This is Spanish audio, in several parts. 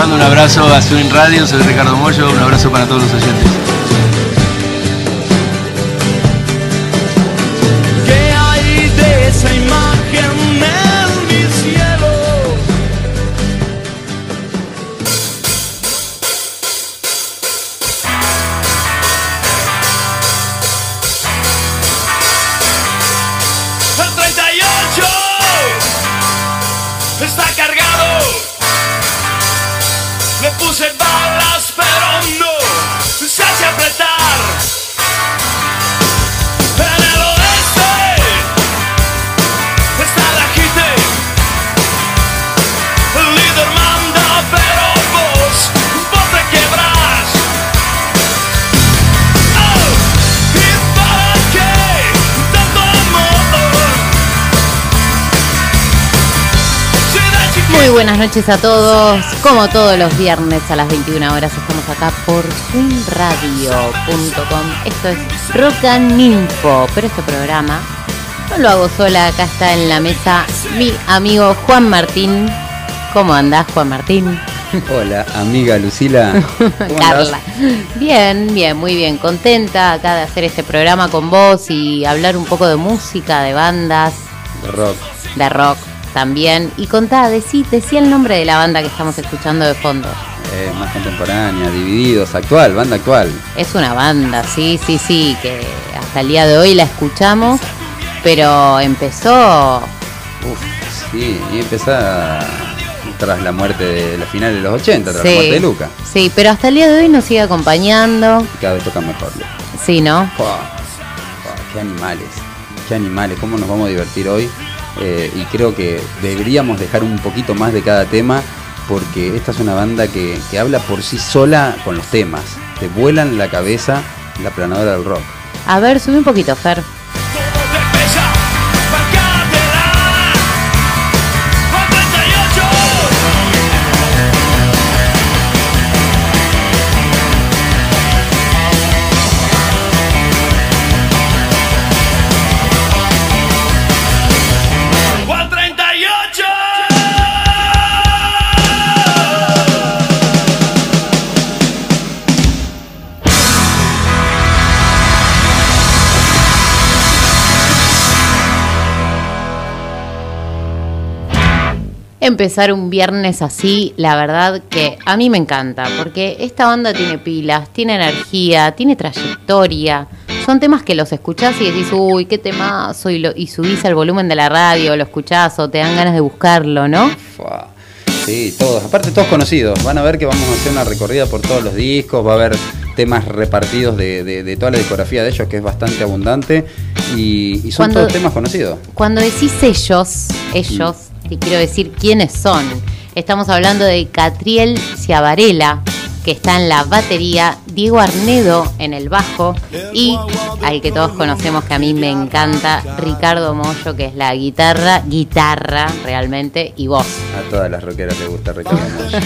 mando un abrazo a Swing Radio, soy Ricardo Mollo, un abrazo para todos los oyentes. ¿Qué hay de esa imagen en mi cielo? El 38 está cargado. Le puse balas, pero no se hace apretar. Muy buenas noches a todos, como todos los viernes a las 21 horas estamos acá por swingradio.com. Esto es Rock and Info, pero este programa no lo hago sola, acá está en la mesa mi amigo Juan Martín. ¿Cómo andás, Juan Martín? Hola, amiga Lucila. Carla. Bien, bien, muy bien, contenta acá de hacer este programa con vos y hablar un poco de música, de bandas. De rock. De rock. También, y contá, decí el nombre de la banda que estamos escuchando de fondo. Más contemporánea, Divididos, actual, banda actual. Es una banda, sí, que hasta el día de hoy la escuchamos, pero empezó... empezó tras la muerte de la final de los 80, tras la muerte de Luca. Sí, pero hasta el día de hoy nos sigue acompañando. Y cada vez toca mejor. Sí, ¿no? ¡Qué animales! ¿Cómo nos vamos a divertir hoy? Y creo que deberíamos dejar un poquito más de cada tema, porque esta es una banda que habla por sí sola con los temas. Te vuelan la cabeza, la aplanadora del rock. A ver, sube un poquito, Fer. Empezar un viernes así, la verdad que a mí me encanta, porque esta banda tiene pilas, tiene energía, tiene trayectoria. Son temas que los escuchás y decís, uy, qué temazo, y subís al volumen de la radio, lo escuchás o te dan ganas de buscarlo, ¿no? Sí, todos, aparte todos conocidos. Van a ver que vamos a hacer una recorrida por todos los discos, va a haber temas repartidos de toda la discografía de ellos, que es bastante abundante, y son todos temas conocidos. Cuando decís ellos... Y quiero decir quiénes son. Estamos hablando de Catriel Ciaverella, que está en la batería, Diego Arnedo en el bajo y al que todos conocemos, que a mí me encanta, Ricardo Mollo, que es la guitarra realmente, y voz. A todas las rockeras les gusta Ricardo Mollo.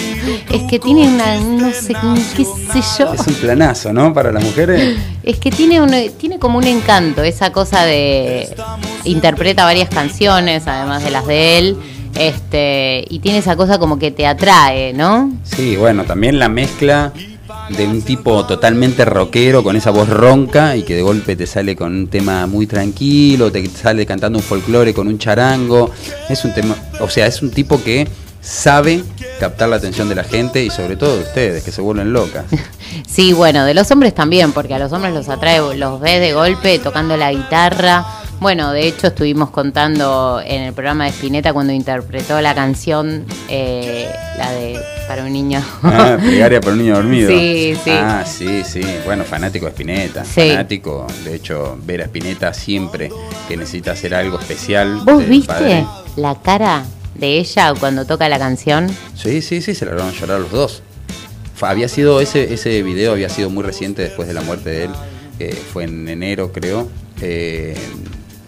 Es que tiene una, no sé, qué sé yo. Es un planazo, ¿no? Para las mujeres. Es que tiene como un encanto, esa cosa de... Interpreta varias canciones, además de las de él. Y tiene esa cosa como que te atrae, ¿no? Sí, bueno, también la mezcla de un tipo totalmente rockero con esa voz ronca y que de golpe te sale con un tema muy tranquilo, te sale cantando un folclore con un charango. Es un tema, o sea, es un tipo que sabe captar la atención de la gente y sobre todo de ustedes, que se vuelven locas. Sí, bueno, de los hombres también, porque a los hombres los atrae, los ves de golpe tocando la guitarra. Bueno, de hecho estuvimos contando en el programa de Spinetta cuando interpretó la canción, la de Para un niño. Ah, Plegaria para un niño dormido. Sí. Ah, sí. Bueno, fanático de Spinetta. Sí. Fanático. De hecho, ver a Spinetta siempre que necesita hacer algo especial. ¿Vos viste padre? La cara de ella cuando toca la canción? Sí, se la lograron llorar los dos. Había sido ese video había sido muy reciente después de la muerte de él. Fue en enero, creo.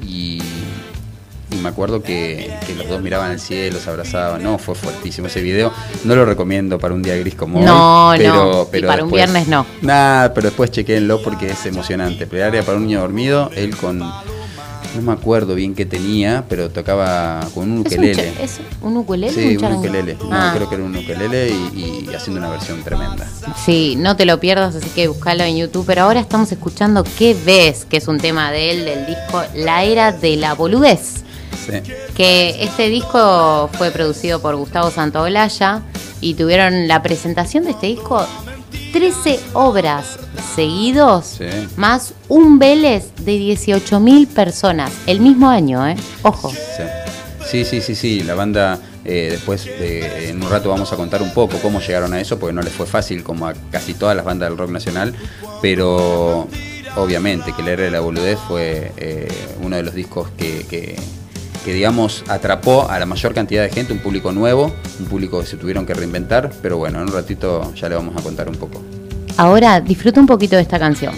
Y me acuerdo que los dos miraban al cielo, se abrazaban. No, fue fuertísimo ese video. No lo recomiendo para un día gris como hoy. Pero para después, un viernes no. Nada, pero después chequéenlo porque es emocionante. Plegaria para un niño dormido, él con no me acuerdo bien qué tenía, pero tocaba con un ukelele. ¿Es un ukelele? Sí, un ukelele. No, creo que era un ukelele y haciendo una versión tremenda. Sí, no te lo pierdas, así que buscalo en YouTube. Pero ahora estamos escuchando ¿Qué ves?, que es un tema de él, del disco La Era de la Boludez. Sí. Que este disco fue producido por Gustavo Santaolalla y tuvieron la presentación de este disco 13 obras seguidos, sí, más un Vélez de 18.000 personas el mismo año, ojo. Sí, sí, sí, sí, la banda, después en un rato vamos a contar un poco cómo llegaron a eso, porque no les fue fácil como a casi todas las bandas del rock nacional, pero obviamente que La Era de la Boludez fue uno de los discos que digamos atrapó a la mayor cantidad de gente, un público nuevo, un público que se tuvieron que reinventar, pero bueno, en un ratito ya le vamos a contar un poco. Ahora disfruta un poquito de esta canción.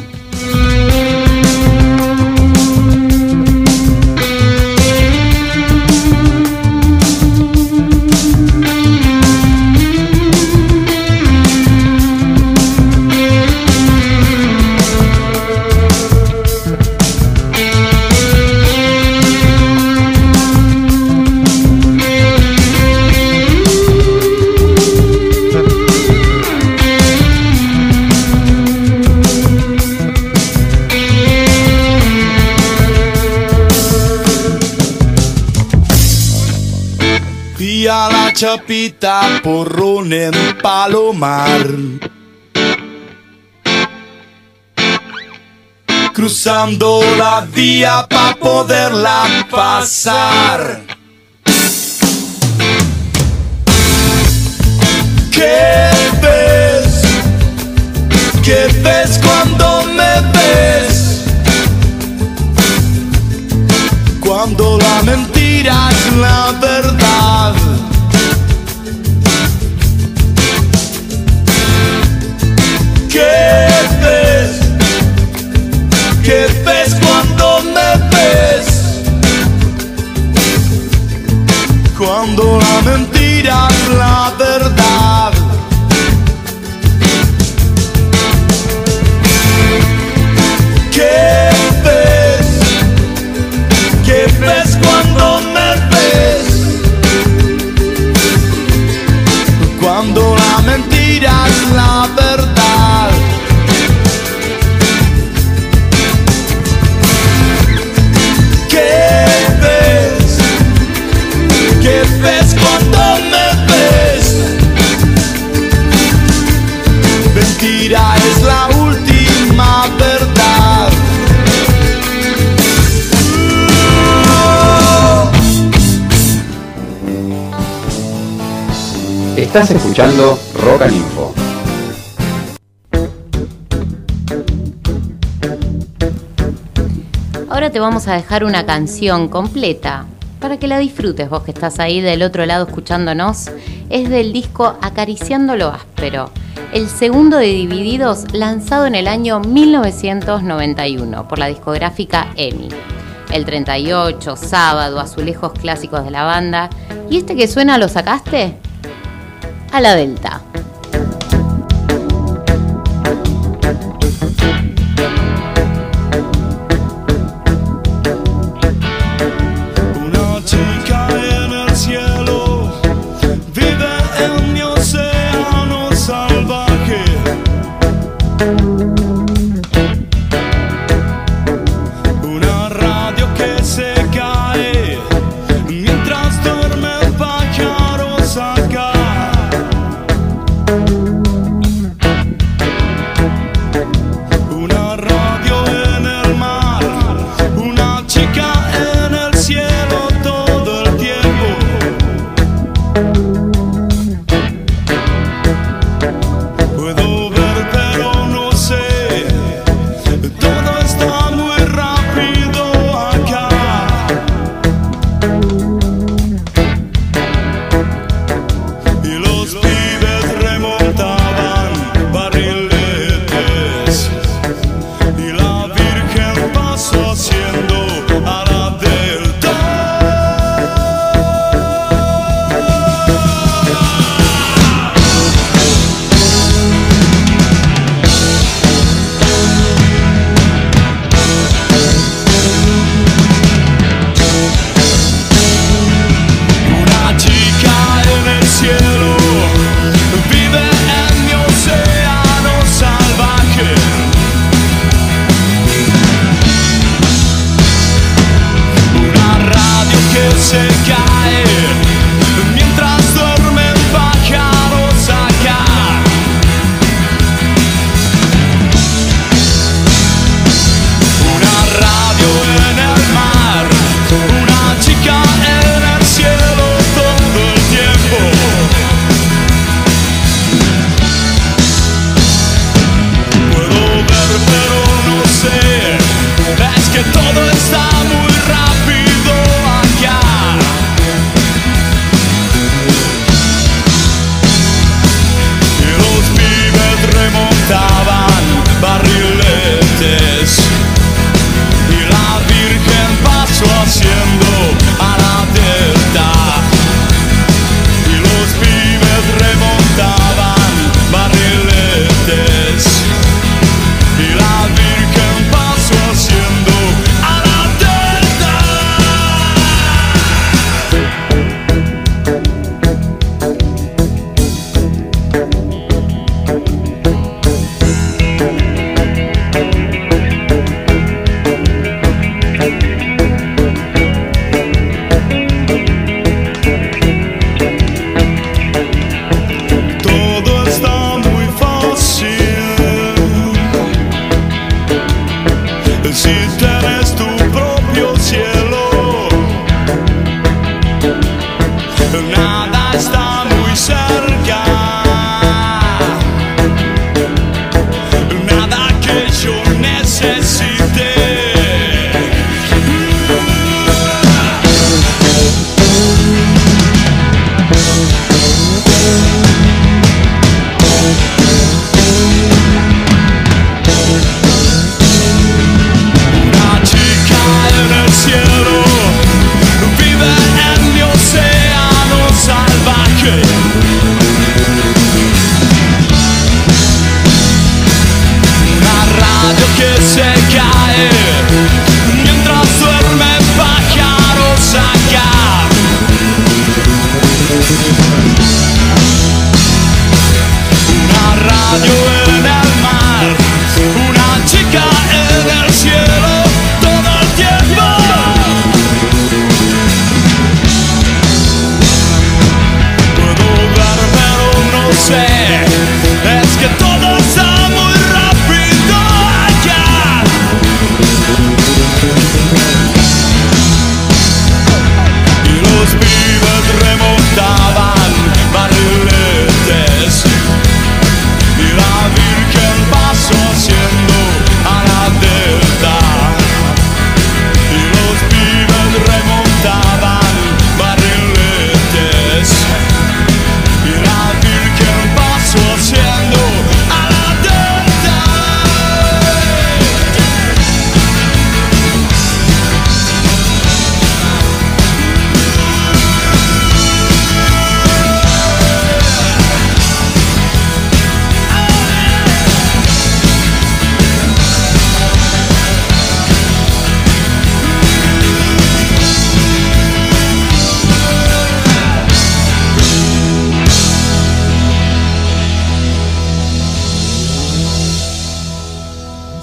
A la chapita porrón en Palomar, cruzando la vía pa' poderla pasar. ¿Qué ves? ¿Qué ves cuando me ves? Cuando la mentira es la verdad. ¿Qué ves? ¿Qué ves cuando me ves? Cuando la mentira es la verdad. ¿Qué ves? ¿Qué ves cuando me ves? Cuando la mentira es la verdad. ¿Qué ves? ¿Qué ves cuando me ves? Mentira es la última verdad. Estás escuchando Rock and Info. Ahora te vamos a dejar una canción completa para que la disfrutes vos que estás ahí del otro lado escuchándonos. Es del disco Acariciando lo áspero, el segundo de Divididos, lanzado en el año 1991 por la discográfica EMI. El 38, Sábado, azulejos clásicos de la banda. ¿Y este que suena lo sacaste? A la Delta.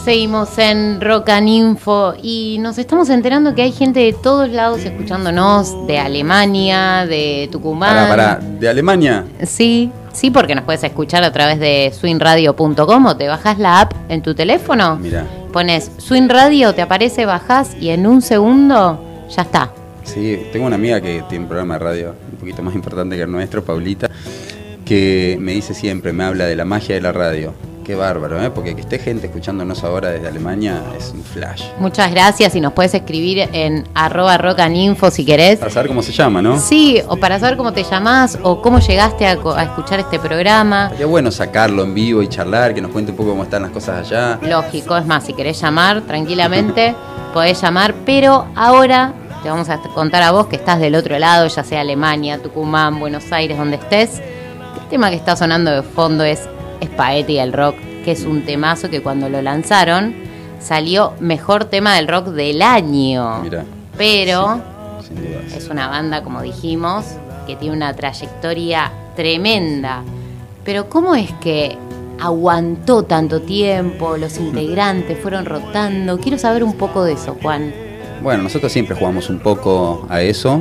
Seguimos en Rock and Info y nos estamos enterando que hay gente de todos lados escuchándonos, de Alemania, de Tucumán. Pará, ¿de Alemania? Sí, sí, porque nos puedes escuchar a través de swingradio.com o te bajas la app en tu teléfono. Mira. Pones Swing Radio, te aparece, bajás y en un segundo ya está. Sí, tengo una amiga que tiene un programa de radio un poquito más importante que el nuestro, Paulita, que me dice siempre, me habla de la magia de la radio. Qué bárbaro, ¿eh? Porque que esté gente escuchándonos ahora desde Alemania es un flash. Muchas gracias y nos puedes escribir en @rockaninfo si querés. Para saber cómo se llama, ¿no? Sí, o para saber cómo te llamás o cómo llegaste a escuchar este programa. Sería bueno sacarlo en vivo y charlar, que nos cuente un poco cómo están las cosas allá. Lógico, es más, si querés llamar tranquilamente, podés llamar, pero ahora te vamos a contar a vos que estás del otro lado, ya sea Alemania, Tucumán, Buenos Aires, donde estés. El tema que está sonando de fondo es Spaghetti del Rock, que es un temazo que cuando lo lanzaron salió mejor tema del rock del año. Mirá, pero sí, sin duda, sí. Es una banda, como dijimos, que tiene una trayectoria tremenda, pero ¿cómo es que aguantó tanto tiempo? Los integrantes fueron rotando. Quiero saber un poco de eso, Juan. Bueno, nosotros siempre jugamos un poco a eso,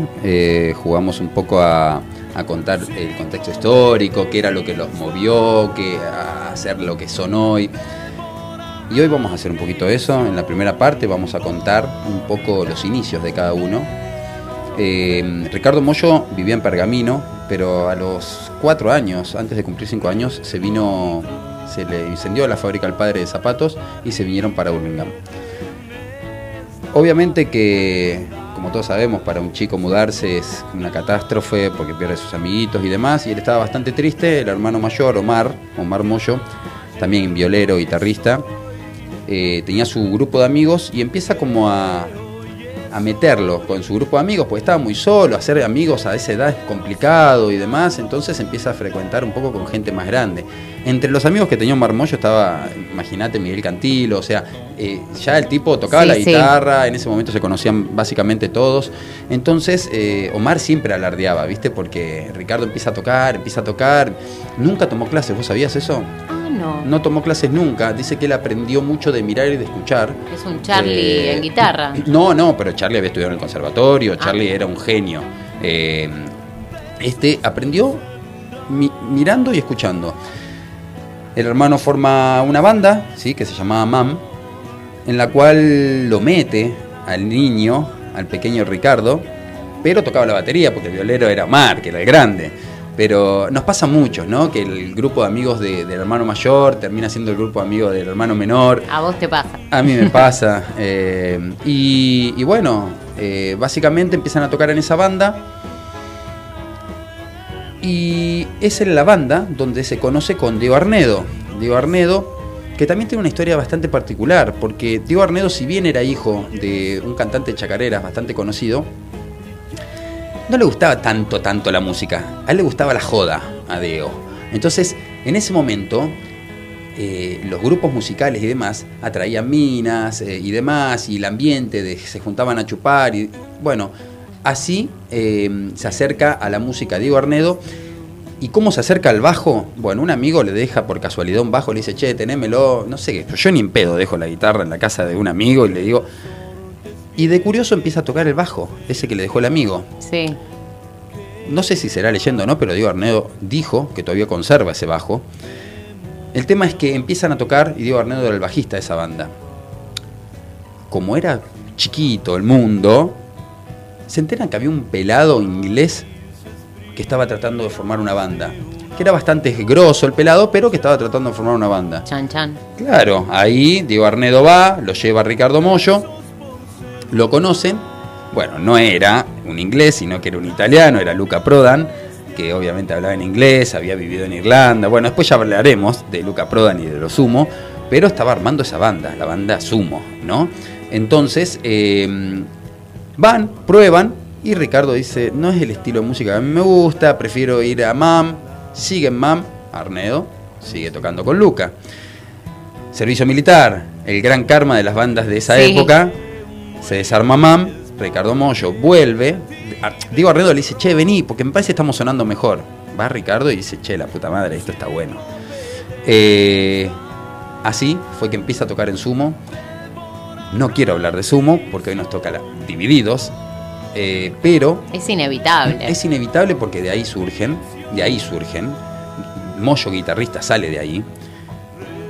jugamos un poco a contar el contexto histórico, qué era lo que los movió, qué, a hacer lo que son hoy. Y hoy vamos a hacer un poquito eso. En la primera parte vamos a contar un poco los inicios de cada uno. Ricardo Mollo vivía en Pergamino, pero a los 4 años, antes de cumplir 5 años, se le incendió la fábrica al padre de zapatos y se vinieron para Birmingham. Obviamente que, como todos sabemos, para un chico mudarse es una catástrofe porque pierde a sus amiguitos y demás, y él estaba bastante triste. El hermano mayor, Omar Mollo, también violero, guitarrista, tenía su grupo de amigos y empieza como a meterlo con su grupo de amigos, porque estaba muy solo, hacer amigos a esa edad es complicado y demás, entonces empieza a frecuentar un poco con gente más grande. Entre los amigos que tenía Omar Mollo estaba, imagínate, Miguel Cantilo, o sea, ya el tipo tocaba la guitarra, en ese momento se conocían básicamente todos, entonces Omar siempre alardeaba, ¿viste? Porque Ricardo empieza a tocar, nunca tomó clases, ¿vos sabías eso? No tomó clases nunca. Dice que él aprendió mucho de mirar y de escuchar. Es un Charlie en guitarra. No, pero Charlie había estudiado en el conservatorio. Charlie era un genio. Este aprendió mirando y escuchando. El hermano forma una banda, ¿sí?, que se llamaba Mam, en la cual lo mete al niño, al pequeño Ricardo, pero tocaba la batería porque el violero era Omar, que era el grande. Pero nos pasa mucho, ¿no? Que el grupo de amigos del hermano mayor termina siendo el grupo de amigos del hermano menor. A vos te pasa. A mí me pasa. Y bueno, básicamente empiezan a tocar en esa banda. Y es en la banda donde se conoce con Diego Arnedo. Diego Arnedo, que también tiene una historia bastante particular, porque Diego Arnedo, si bien era hijo de un cantante de chacareras bastante conocido, no le gustaba tanto la música. A él le gustaba la joda a Diego. Entonces, en ese momento, los grupos musicales y demás atraían minas y demás, y el ambiente, se juntaban a chupar. Y, bueno, así se acerca a la música Diego Arnedo. ¿Y cómo se acerca al bajo? Bueno, un amigo le deja por casualidad un bajo, le dice, che, tenémelo, no sé qué. Yo ni en pedo dejo la guitarra en la casa de un amigo y le digo... Y de curioso empieza a tocar el bajo, ese que le dejó el amigo. Sí. No sé si será leyendo o no, pero Diego Arnedo dijo que todavía conserva ese bajo. El tema es que empiezan a tocar y Diego Arnedo era el bajista de esa banda. Como era chiquito el mundo, se enteran que había un pelado inglés que estaba tratando de formar una banda. Que era bastante grosso el pelado, pero que estaba tratando de formar una banda. Chan, chan. Claro, ahí Diego Arnedo va, lo lleva a Ricardo Mollo. Lo conocen, bueno, no era un inglés, sino que era un italiano, era Luca Prodan, que obviamente hablaba en inglés, había vivido en Irlanda. Bueno, después ya hablaremos de Luca Prodan y de los Sumo, pero estaba armando esa banda, la banda Sumo, ¿no? Entonces, van, prueban, y Ricardo dice, no es el estilo de música que a mí me gusta, prefiero ir a Mam, sigue en Mam, Arnedo sigue tocando con Luca. Servicio militar, el gran karma de las bandas de esa época... Se desarma Mam, Ricardo Mollo vuelve, Diego Arnedo le dice, che, vení, porque me parece que estamos sonando mejor. Va Ricardo y dice, che, la puta madre, esto está bueno. Así fue que empieza a tocar en Sumo. No quiero hablar de Sumo, porque hoy nos toca Divididos, pero... Es inevitable. Es inevitable porque de ahí surgen. Mollo, guitarrista, sale de ahí.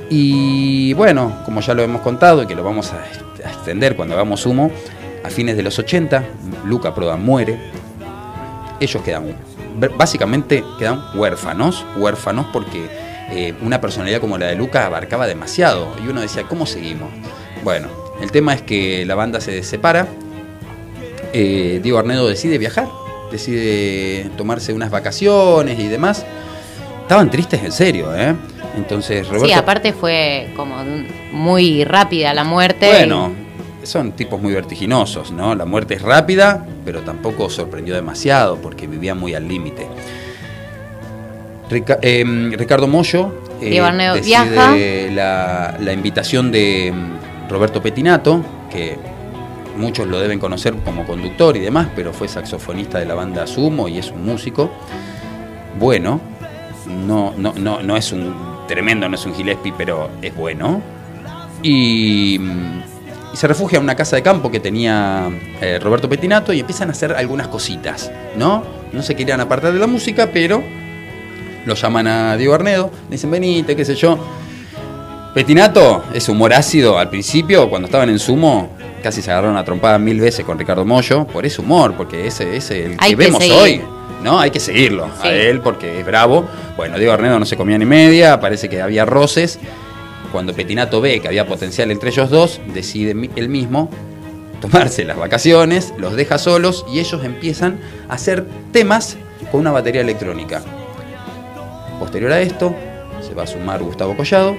Y bueno, como ya lo hemos contado y que lo vamos a extender cuando hagamos Sumo, a fines de los 80, Luca Prodan muere, ellos quedan, básicamente quedan huérfanos porque una personalidad como la de Luca abarcaba demasiado y uno decía, ¿cómo seguimos? Bueno, el tema es que la banda se separa, Diego Arnedo decide viajar, decide tomarse unas vacaciones y demás, estaban tristes en serio, ¿eh? Entonces, Roberto... Sí, aparte fue como muy rápida la muerte. Bueno, son tipos muy vertiginosos, ¿no? La muerte es rápida, pero tampoco sorprendió demasiado porque vivía muy al límite. Ricardo Mollo decide viaja. La invitación de Roberto Petinato, que muchos lo deben conocer como conductor y demás, pero fue saxofonista de la banda Sumo y es un músico. Bueno, no es un... Tremendo, no es un Gillespie, pero es bueno. Y y se refugia en una casa de campo que tenía Roberto Petinato, y empiezan a hacer algunas cositas, ¿no? No se querían apartar de la música, pero lo llaman a Diego Arnedo, dicen venite, qué sé yo. Petinato, ese humor ácido al principio, cuando estaban en Sumo, casi se agarraron a trompada 1000 veces con Ricardo Mollo, por ese humor, porque ese es el que vemos hoy, ¿no? Hay que seguirlo a él porque es bravo. Bueno, Diego Arnedo no se comía ni media, parece que había roces. Cuando Petinato ve que había potencial entre ellos dos, decide él mismo tomarse las vacaciones, los deja solos y ellos empiezan a hacer temas con una batería electrónica. Posterior a esto, se va a sumar Gustavo Collado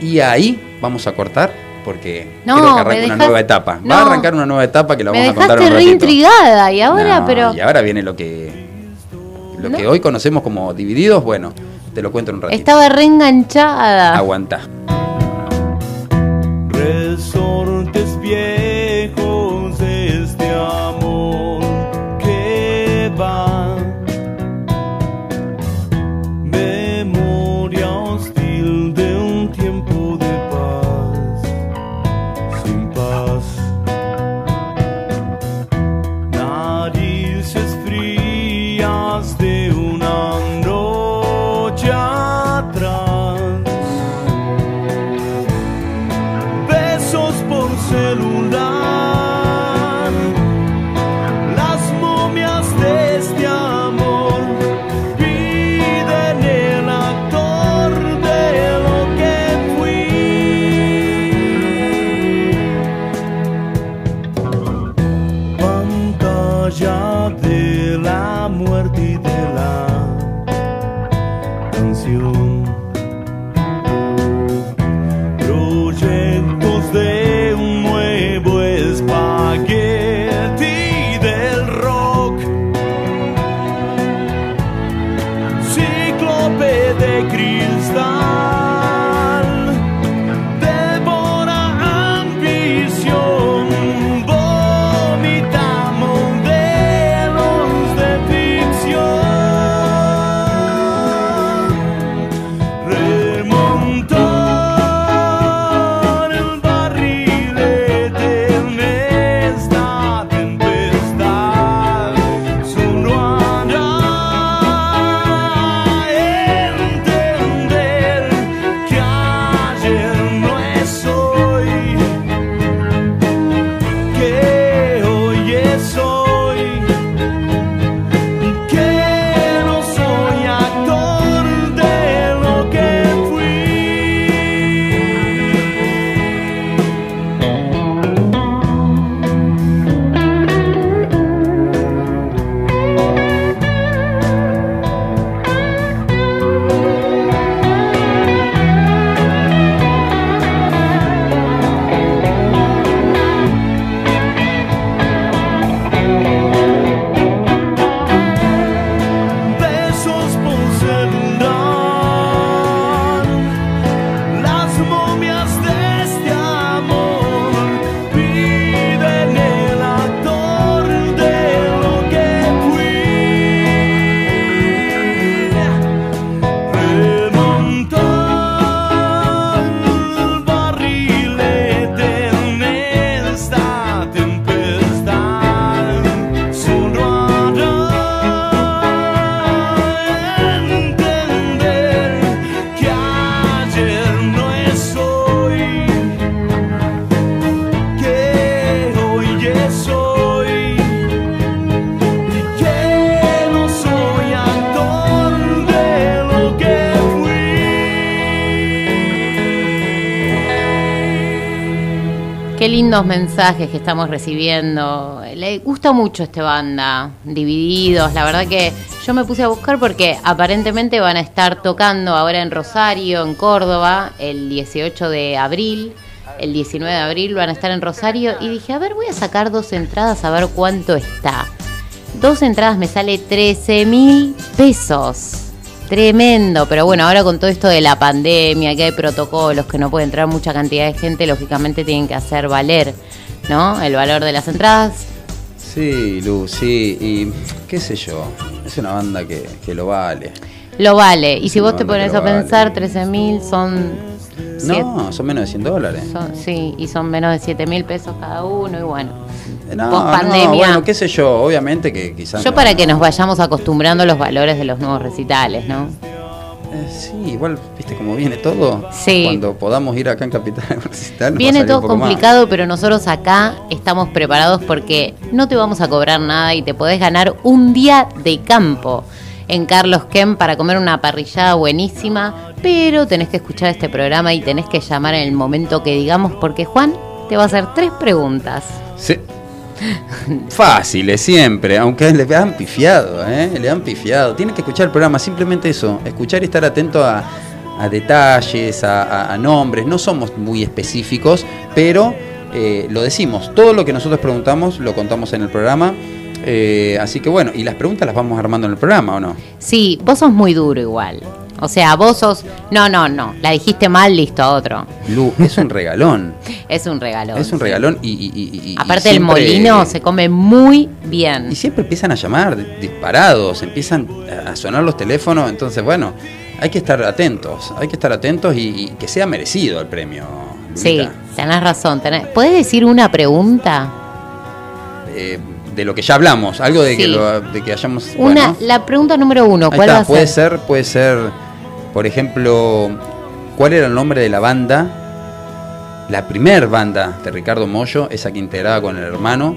y ahí vamos a cortar porque creo que arranca una nueva etapa. Va a arrancar una nueva etapa que la vamos a contar un ratito. Me dejaste reintrigada y ahora, pero... Y ahora viene lo que hoy conocemos como Divididos, bueno... Te lo cuento en un ratito. Estaba reenganchada. Aguantá. Resortes viejos de este amor que va. Memoria hostil de un tiempo de paz, sin paz. Narices frías de una. Qué lindos mensajes que estamos recibiendo. Le gusta mucho esta banda, Divididos. La verdad que yo me puse a buscar porque aparentemente van a estar tocando ahora en Rosario, en Córdoba, el 18 de abril. El 19 de abril van a estar en Rosario. Y dije, a ver, voy a sacar 2 entradas a ver cuánto está. 2 entradas me sale 13.000 pesos. Tremendo, pero bueno, ahora con todo esto de la pandemia, que hay protocolos, que no puede entrar mucha cantidad de gente, lógicamente tienen que hacer valer, ¿no? El valor de las entradas. Sí, Lu, sí, y qué sé yo, es una banda que lo vale. Lo vale, y si vos te pones a pensar, 13.000 son No, son menos de $100. Sí, y son menos de $7.000 cada uno, y bueno. No, post pandemia. No, bueno, qué sé yo, obviamente que quizás. Yo, para que nos vayamos acostumbrando a los valores de los nuevos recitales, ¿no? Sí, igual, viste cómo viene todo. Sí. Cuando podamos ir acá en Capital Recital. Viene todo complicado, más. Pero nosotros acá estamos preparados porque no te vamos a cobrar nada y te podés ganar un día de campo en Carlos Ken para comer una parrillada buenísima. Pero tenés que escuchar este programa y tenés que llamar en el momento que digamos, porque Juan te va a hacer 3 preguntas. Sí. Fáciles siempre, aunque le han pifiado, le han pifiado. Tienen que escuchar el programa, simplemente eso, escuchar y estar atento a detalles, a nombres. No somos muy específicos, pero lo decimos. Todo lo que nosotros preguntamos lo contamos en el programa. Así que bueno, y las preguntas las vamos armando en el programa, ¿o no? Sí, vos sos muy duro igual. O sea, vos sos... No, la dijiste mal, listo, a otro. Lu, es un regalón. Es un regalón y aparte el molino se come muy bien. Y siempre empiezan a llamar disparados, empiezan a sonar los teléfonos. Entonces, bueno, hay que estar atentos y que sea merecido el premio. Sí, tenés razón. ¿Podés decir una pregunta? De lo que ya hablamos, algo de, sí, de que hayamos... Bueno. La pregunta número 1, ¿cuál va a ser? Puede ser, por ejemplo, ¿cuál era el nombre de la banda? La primer banda de Ricardo Mollo, esa que integraba con el hermano,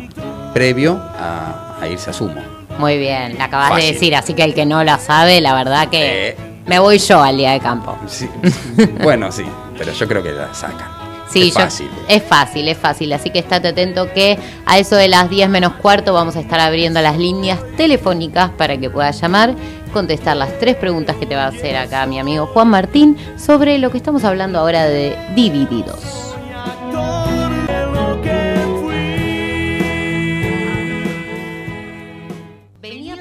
previo a irse a Sumo. Muy bien, la acabas de decir, así que el que no la sabe, la verdad que me voy yo al día de campo. Sí, bueno, sí, pero yo creo que la sacan. Sí, es fácil, así que estate atento que a eso de las 10:15 vamos a estar abriendo las líneas telefónicas para que puedas llamar, contestar las 3 preguntas que te va a hacer acá mi amigo Juan Martín sobre lo que estamos hablando ahora de Divididos.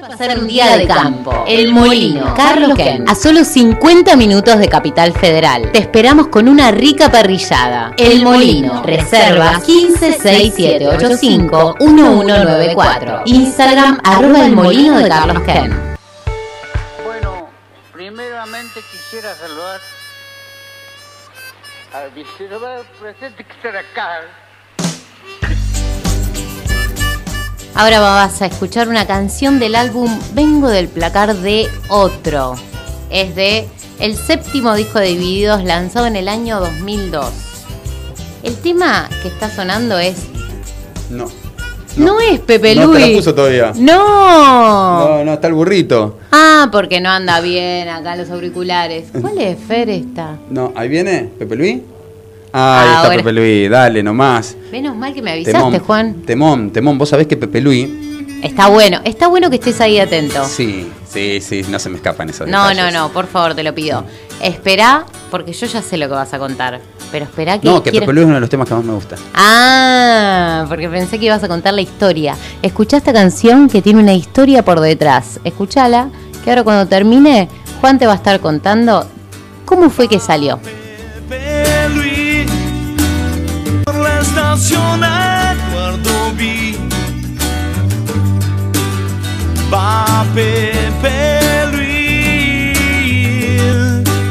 Hacer un día de campo. El Molino, Carlos Ken, a solo 50 minutos de Capital Federal. Te esperamos con una rica parrillada. El Molino, reserva 1567851194. Instagram @elmolino de Carlos Ken. Bueno, primeramente quisiera saludar al visitador presente que estará acá. Ahora vas a escuchar una canción del álbum Vengo del Placar de Otro. Es de el 7º disco de Divididos, lanzado en el año 2002. El tema que está sonando es... No es Pepe Luis. No te lo puso todavía. No, está el burrito. Ah, porque no anda bien acá los auriculares. ¿Cuál es, Fer, esta? No, ahí viene Pepe Luis. Ahí está Pepe Luis, dale nomás. Menos mal que me avisaste, Juan. Temón, vos sabés que Pepe Luis... Está bueno que estés ahí atento. Sí, no se me escapan esos detalles. No, por favor, te lo pido. Esperá, porque yo ya sé lo que vas a contar. Pero esperá que... que Pepe Luis es uno de los temas que más me gusta. Ah, porque pensé que ibas a contar la historia. Escuchá esta canción que tiene una historia por detrás. Escuchala, que ahora cuando termine, Juan te va a estar contando cómo fue que salió.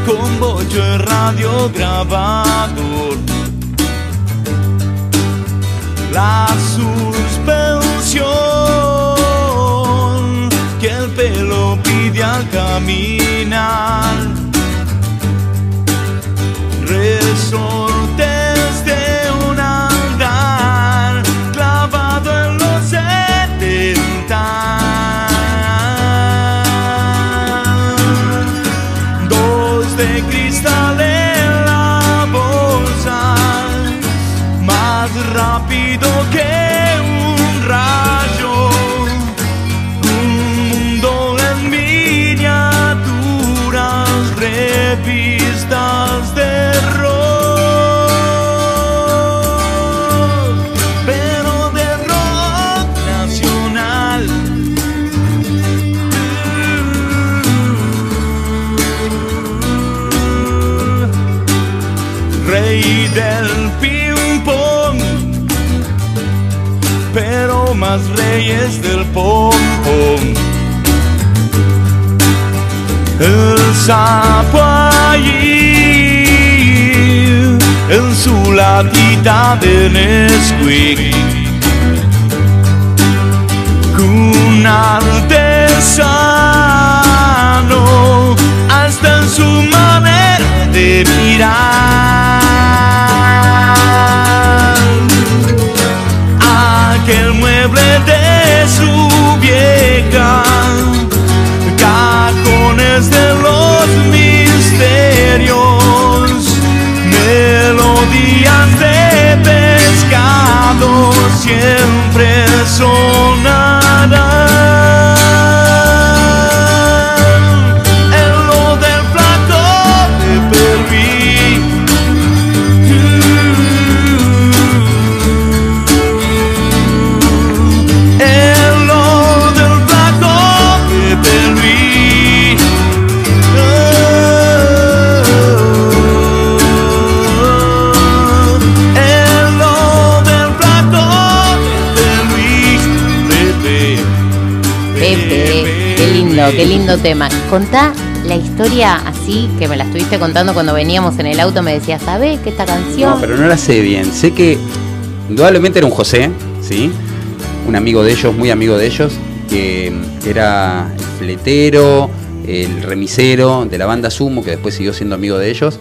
Con bollo y radio grabador, la suspensión que el pelo pide al caminar, resorte. Rápido que un rayo, un mundo en miniaturas, revistas de rock, pero de rock nacional. Rey del pero más reyes del pom-pom. El sapo allí en su latita de Nesquik, un artesano hasta en su manera de mirar. Aquel mueble de su vieja, cajones de los misterios, melodías de pescado siempre sonarán. En lo del placar me perdí. En lo del placar me perdí. En lo del placar me perdí. Pepe, qué lindo tema. Contá la historia así que me la estuviste contando cuando veníamos en el auto. Me decías, ¿sabés que esta canción? No, pero no la sé bien. Sé que indudablemente era un José, ¿sí? Un amigo de ellos, muy amigo de ellos, que era el fletero, el remisero de la banda Sumo, que después siguió siendo amigo de ellos,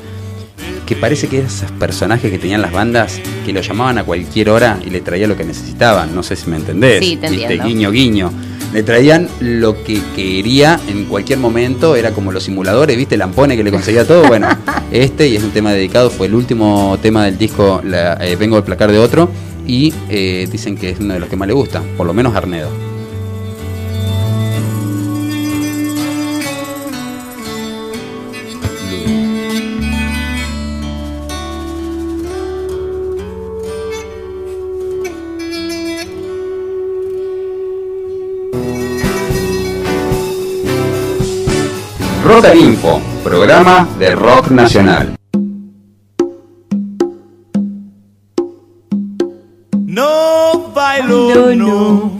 que parece que esos personajes que tenían las bandas que lo llamaban a cualquier hora y le traía lo que necesitaban. No sé si me entendés. Sí, te entiendo. ¿Viste? Guiño, guiño. Le traían lo que quería en cualquier momento, era como los simuladores, ¿viste? El Lampone que le conseguía todo. Bueno, este, y es un tema dedicado, fue el último tema del disco Vengo del Placar de Otro, y dicen que es uno de los que más le gusta, por lo menos Arnedo. Rock and Info, programa de rock nacional. No bailo, no.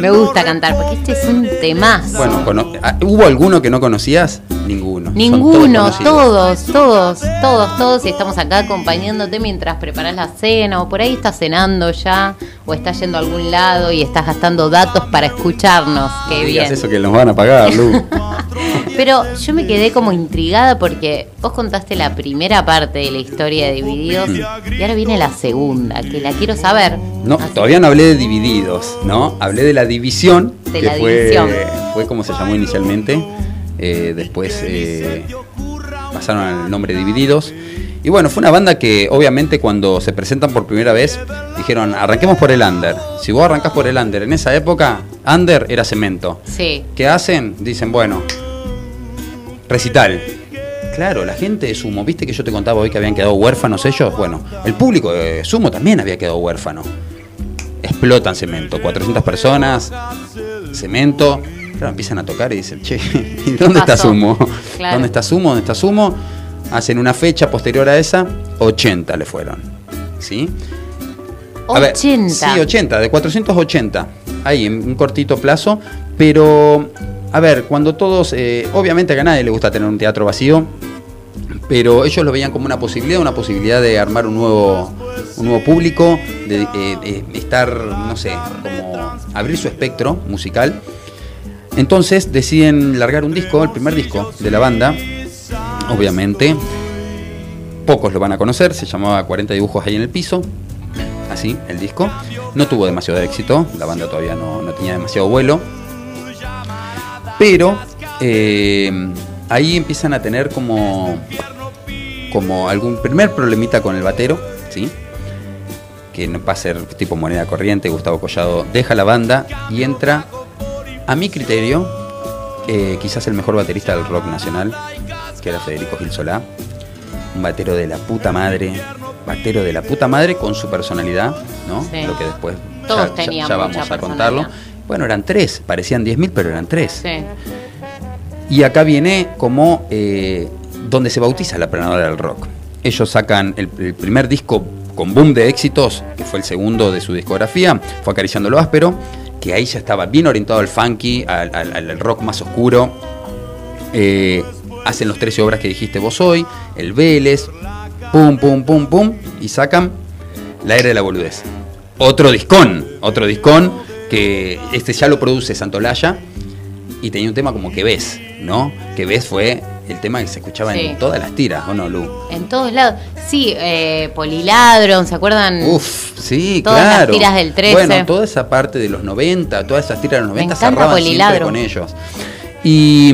Me gusta cantar porque este es un temazo. Bueno, ¿hubo alguno que no conocías? Ninguno. Ninguno, todos. Y estamos acá acompañándote mientras preparas la cena, o por ahí estás cenando ya, o estás yendo a algún lado y estás gastando datos para escucharnos. Qué bien. Digas eso que nos van a pagar, Lu. Pero yo me quedé como intrigada porque vos contaste la primera parte de la historia de Divididos y ahora viene la segunda, que la quiero saber. No, todavía no hablé de Divididos, ¿no? Hablé de la división, fue como se llamó inicialmente. Después pasaron al nombre Divididos. Y bueno, fue una banda que obviamente cuando se presentan por primera vez dijeron, arranquemos por el under. Si vos arrancás por el under, en esa época under era Cemento. Sí. ¿Qué hacen? Dicen, bueno, recital. Claro, la gente de Sumo, viste que yo te contaba hoy que habían quedado huérfanos ellos. Bueno, el público de Sumo también había quedado huérfano. Explotan Cemento, 400 personas, Cemento. Claro, empiezan a tocar y dicen, che, ¿dónde está Sumo? Claro. ¿Dónde está Sumo? ¿Dónde está Sumo? Hacen una fecha posterior a esa, 80 le fueron, ¿sí? A 80. Ver, sí, 80, de 480, ahí en un cortito plazo, pero, a ver, cuando todos, obviamente a nadie le gusta tener un teatro vacío, pero ellos lo veían como una posibilidad de armar un nuevo público, de estar, no sé, como abrir su espectro musical. Entonces deciden largar un disco, el primer disco de la banda. Obviamente, pocos lo van a conocer, se llamaba 40 dibujos ahí en el piso, así el disco. No tuvo demasiado éxito, la banda todavía no tenía demasiado vuelo, pero ahí empiezan a tener como algún primer problemita con el batero, ¿sí? Que no va a ser tipo moneda corriente. Gustavo Collado deja la banda y entra, a mi criterio, quizás el mejor baterista del rock nacional, que era Federico Gil Solá, un batero de la puta madre con su personalidad, ¿no? Sí. Lo que después ya vamos a contarlo. Bueno, eran 3, parecían 10.000, pero eran 3. Sí. Y acá viene como donde se bautiza la planadora del rock. Ellos sacan el primer disco con boom de éxitos, que fue el segundo de su discografía, fue Acariciando lo áspero, que ahí ya estaba bien orientado al funky, al rock más oscuro. Hacen los 13 obras que dijiste vos hoy, el Vélez, pum, pum, pum, pum, y sacan La Era de la Boludez. Otro discón que este ya lo produce Santaolalla y tenía un tema como Que Ves, ¿no? Que Ves fue el tema que se escuchaba en todas las tiras, ¿o no, Lu? En todos lados. Sí, Poliladron, ¿se acuerdan? Uf, sí, todas claro. Todas las tiras del 13. Bueno, toda esa parte de los 90, todas esas tiras de los 90 cerraban siempre con ellos. Y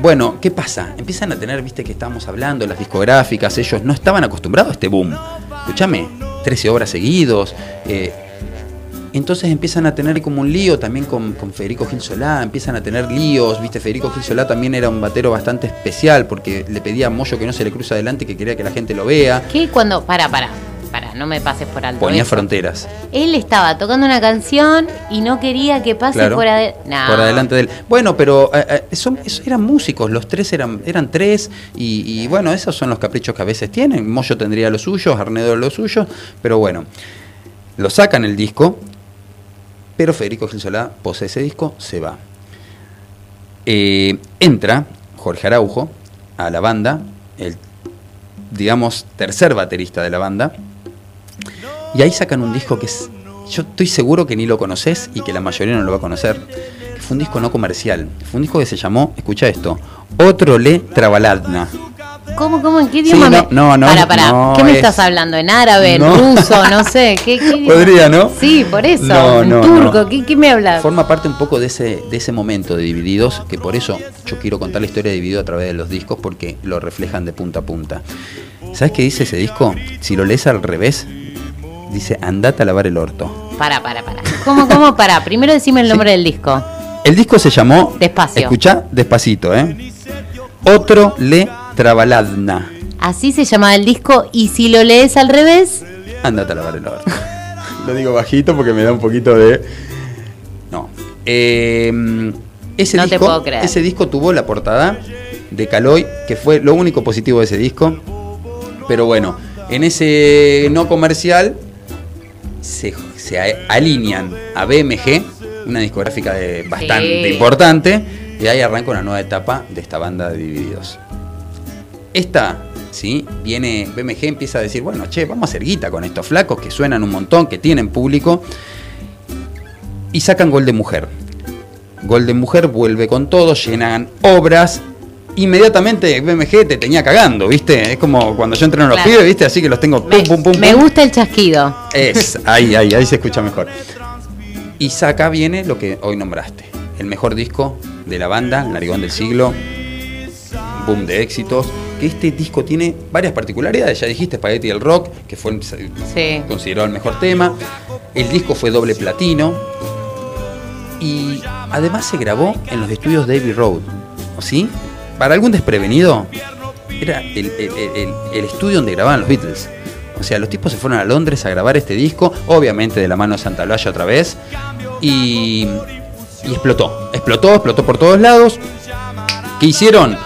bueno, ¿qué pasa? Empiezan a tener, viste que estábamos hablando, las discográficas, ellos no estaban acostumbrados a este boom. Escúchame, 13 obras seguidos. Entonces empiezan a tener como un lío también con Federico Gil Solá, empiezan a tener líos, viste, Federico Gil Solá también era un batero bastante especial porque le pedía a Mollo que no se le cruza adelante, que quería que la gente lo vea. ¿Qué? Cuando, para, no me pases por alto. Ponía eso. Fronteras. Él estaba tocando una canción y no quería que pase claro, por adelante. No. Por adelante de él. Bueno, pero eran músicos, los tres eran tres y bueno, esos son los caprichos que a veces tienen. Mollo tendría los suyos, Arnedo los suyos, pero bueno, lo sacan el disco. Pero Federico Gil Solá posee ese disco, se va. Entra Jorge Araujo a la banda, el, digamos, tercer baterista de la banda. Y ahí sacan un disco que es, yo estoy seguro que ni lo conoces y que la mayoría no lo va a conocer. Fue un disco no comercial. Fue un disco que se llamó, escucha esto, Otro Le Trabaladna. ¿Cómo? ¿En qué idioma? Sí, no. Para. No, ¿qué me estás hablando? ¿En árabe? No. ¿En ruso? No sé. ¿Qué podría, ¿no? Sí, por eso. No, turco. No. ¿Qué me hablas? Forma parte un poco de ese momento de Divididos, que por eso yo quiero contar la historia de Divididos a través de los discos, porque lo reflejan de punta a punta. ¿Sabes qué dice ese disco? Si lo lees al revés, dice, andate a lavar el orto. Para. ¿Cómo? Para. Primero decime el nombre del disco. El disco se llamó... Despacio. Escuchá, despacito, Otro Le Trabaladna. Así se llamaba el disco, y si lo lees al revés... Andate a lavar el orto. Lo digo bajito porque me da un poquito de... No. Ese no disco, te puedo creer. Ese disco tuvo la portada de Caloi, que fue lo único positivo de ese disco. Pero bueno, en ese no comercial se alinean a BMG, una discográfica bastante importante, y ahí arranca una nueva etapa de esta banda de Divididos. Esta, ¿sí? Viene, BMG empieza a decir, bueno, che, vamos a hacer guita con estos flacos que suenan un montón, que tienen público. Y sacan Gol de Mujer. Gol de Mujer vuelve con todo, llenan obras. Inmediatamente BMG te tenía cagando, ¿viste? Es como cuando yo entreno a los pibes, ¿viste? Así que los tengo pum. Me gusta el chasquido. Ahí se escucha mejor. Y saca, viene lo que hoy nombraste. El mejor disco de la banda, Narigón del Siglo. Boom de éxitos. Que este disco tiene varias particularidades. Ya dijiste Spaghetti del Rock, que fue considerado el mejor tema. El disco fue doble platino. Y además se grabó en los estudios de Abbey Road. ¿Sí? Para algún desprevenido, era el estudio donde grababan los Beatles. O sea, los tipos se fueron a Londres a grabar este disco, obviamente de la mano de Santaolalla otra vez. Y explotó por todos lados. ¿Qué hicieron?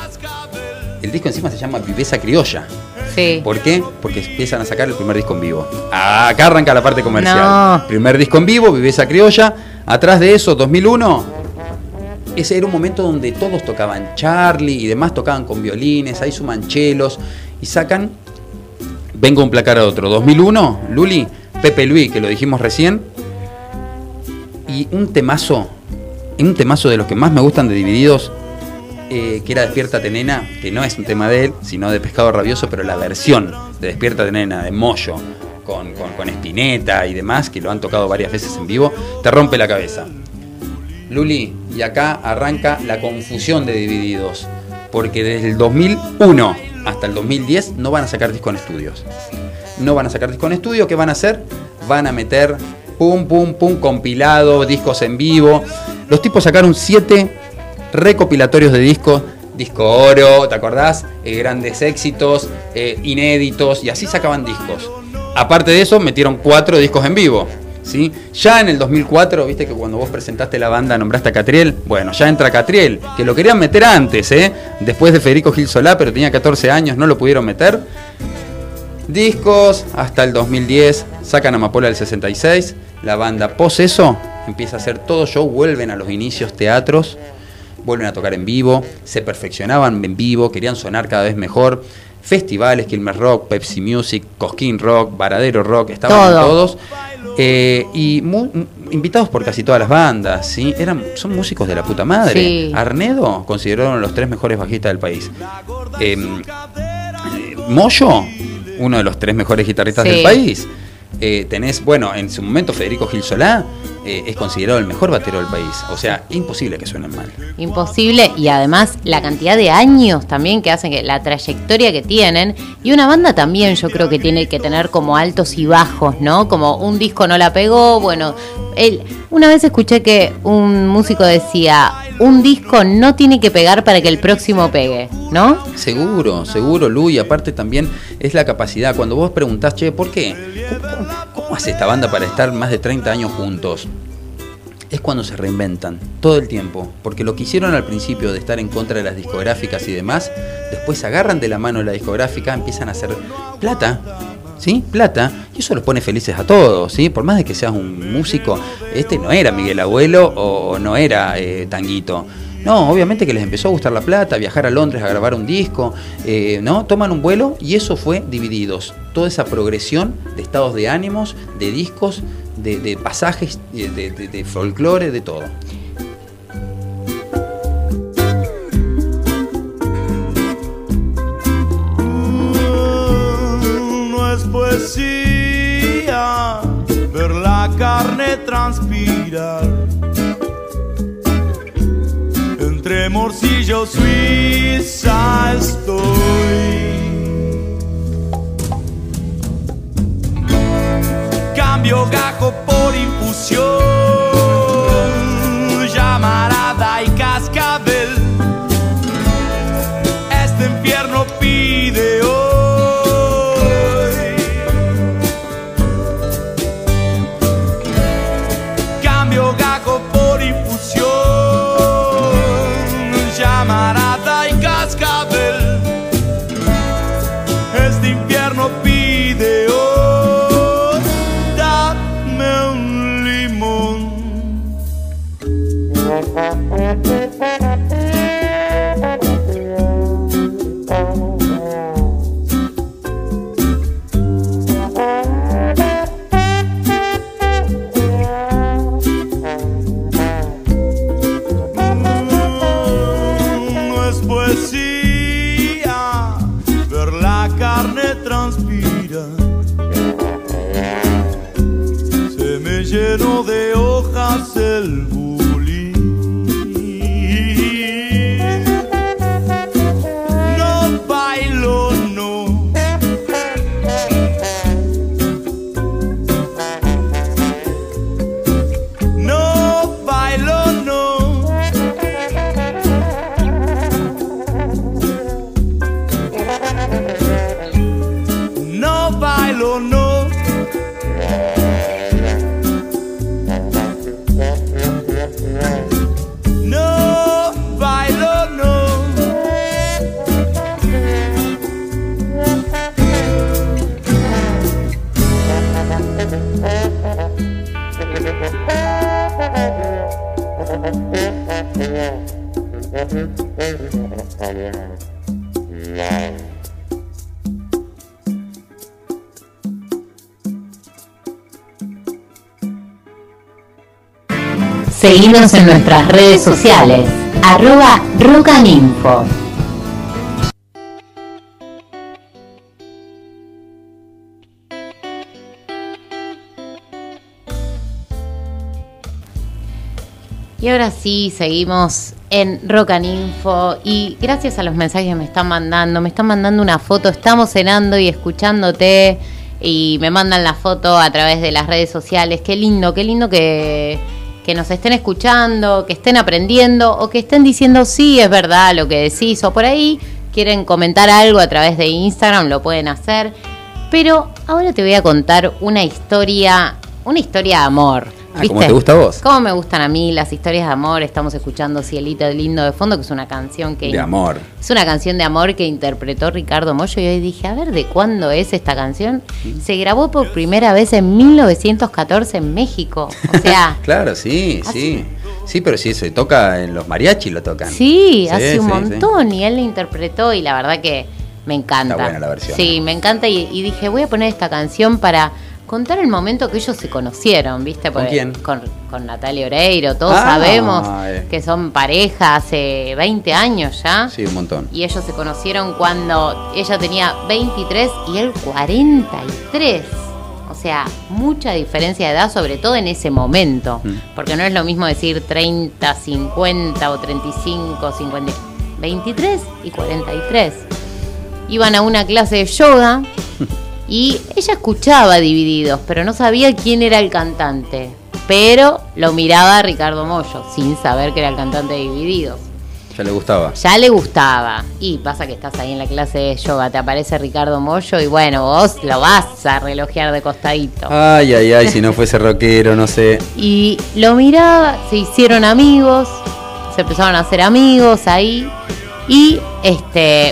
El disco encima se llama Viveza Criolla. Sí. ¿Por qué? Porque empiezan a sacar el primer disco en vivo. Acá arranca la parte comercial. No. Primer disco en vivo, Viveza Criolla. Atrás de eso, 2001. Ese era un momento donde todos tocaban Charlie y demás, tocaban con violines, ahí suman chelos y sacan Vengo del Placar de Otro. 2001, Luli, Pepe Luis, que lo dijimos recién. Y un temazo de los que más me gustan de Divididos, que era Despiértate Nena, que no es un tema de él, sino de Pescado Rabioso, pero la versión de Despiértate Nena, de Mollo, con Spinetta y demás, que lo han tocado varias veces en vivo, te rompe la cabeza. Luli, y acá arranca la confusión de Divididos, porque desde el 2001 hasta el 2010 no van a sacar disco en estudios. ¿Qué van a hacer? Van a meter compilado, discos en vivo. Los tipos sacaron 7 recopilatorios de discos, disco oro, ¿te acordás? Grandes éxitos, inéditos, y así sacaban discos. Aparte de eso, metieron 4 discos en vivo, ¿sí? Ya en el 2004, viste que cuando vos presentaste la banda nombraste a Catriel, bueno, ya entra Catriel, que lo querían meter antes, después de Federico Gil Solá, pero tenía 14 años, no lo pudieron meter. Discos, hasta el 2010, sacan Amapola del 66, la banda Poseso empieza a hacer todo show, vuelven a los inicios, teatros, vuelven a tocar en vivo, se perfeccionaban en vivo, querían sonar cada vez mejor, festivales, Quilmes Rock, Pepsi Music, Cosquín Rock, Varadero Rock, estaban todos. Y invitados por casi todas las bandas, ¿sí? Son músicos de la puta madre. Sí. Arnedo consideraron los tres mejores bajistas del país. Mollo, uno de los tres mejores guitarristas del país. Tenés, bueno, en su momento Federico Gil Solá es considerado el mejor batero del país. O sea, imposible que suenen mal. Imposible, y además la cantidad de años también que hacen, que la trayectoria que tienen. Y una banda también yo creo que tiene que tener como altos y bajos, ¿no? Como un disco no la pegó, bueno, una vez escuché que un músico decía, un disco no tiene que pegar para que el próximo pegue, ¿no? Seguro, seguro, Lu, y aparte también es la capacidad. Cuando vos preguntás, che, ¿por qué? ¿Cómo hace esta banda para estar más de 30 años juntos? Es cuando se reinventan, todo el tiempo. Porque lo que hicieron al principio de estar en contra de las discográficas y demás, después agarran de la mano la discográfica, empiezan a hacer plata, ¿sí? Plata, y eso los pone felices a todos, ¿sí? Por más de que seas un músico, este no era Miguel Abuelo o no era Tanguito. No, obviamente que les empezó a gustar la plata, viajar a Londres a grabar un disco, ¿no? Toman un vuelo y eso fue Divididos. Toda esa progresión de estados de ánimos, de discos, de pasajes, de folclore, de todo. No es poesía ver la carne transpirar. Entre morcilla o suiza estoy. Cambio gajo por infusión, llamarada y cascabel. Este infierno pide hoy. Cambio gajo por infusión. Camarada y cascabel, este infierno pide hoy, dame un limón. Lleno de hojas el bulín. No bailo, no. No bailo, no. No bailo, no. Seguinos en nuestras redes sociales, @Rock and Info. Y ahora sí, seguimos en Rock and Info y gracias a los mensajes que me están mandando una foto, estamos cenando y escuchándote y me mandan la foto a través de las redes sociales. Qué lindo que nos estén escuchando, que estén aprendiendo o que estén diciendo sí, es verdad lo que decís, o por ahí quieren comentar algo a través de Instagram, lo pueden hacer. Pero ahora te voy a contar una historia de amor. ¿Viste? ¿Cómo te gusta a vos? Cómo me gustan a mí las historias de amor. Estamos escuchando Cielito Lindo de fondo, que es una canción que... de amor. Es una canción de amor que interpretó Ricardo Mollo. Y hoy dije, a ver, ¿de cuándo es esta canción? Se grabó por primera vez en 1914 en México. O sea... claro, sí, así. Sí. Sí, pero sí, se toca en los mariachis, lo tocan. Sí, hace un montón. Sí. Y él la interpretó y la verdad que... Me encanta. Está buena la versión. Sí, ¿no? Me encanta y dije, voy a poner esta canción para contar el momento que ellos se conocieron, ¿viste? Porque ¿con quién? Con Natalia Oreiro, todos sabemos que son pareja hace 20 años ya. Sí, un montón. Y ellos se conocieron cuando ella tenía 23 y él 43. O sea, mucha diferencia de edad, sobre todo en ese momento. Porque no es lo mismo decir 30, 50 o 35, 50. 23 y 43. Iban a una clase de yoga y ella escuchaba Divididos, pero no sabía quién era el cantante. Pero lo miraba a Ricardo Mollo, sin saber que era el cantante de Divididos. Ya le gustaba. Ya le gustaba. Y pasa que estás ahí en la clase de yoga, te aparece Ricardo Mollo y bueno, vos lo vas a relojear de costadito. Ay, ay, ay, si no fuese rockero, no sé. Y lo miraba, se hicieron amigos, se empezaron a hacer amigos ahí. Y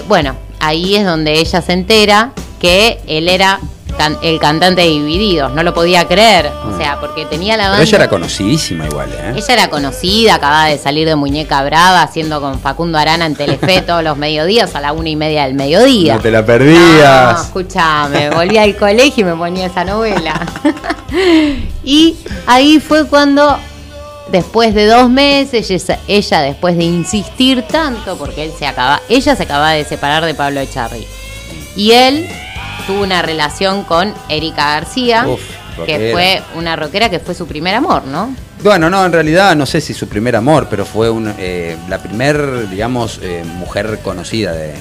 bueno, ahí es donde ella se entera que él era el cantante de Divididos. No lo podía creer, o sea, porque tenía la banda. Pero ella era conocidísima igual, ¿eh? Ella era conocida, acababa de salir de Muñeca Brava haciendo con Facundo Arana en Telefe todos los mediodías a la 1:30 del mediodía. No te la perdías. No, escuchame, volví al colegio y me ponía esa novela. Y ahí fue cuando, después de 2 meses, ella después de insistir tanto, porque ella se acaba de separar de Pablo Echarri. Y él tuvo una relación con Erika García, que fue una rockera que fue su primer amor, ¿no? Bueno, no, en realidad no sé si su primer amor, pero fue la primer, digamos, mujer conocida de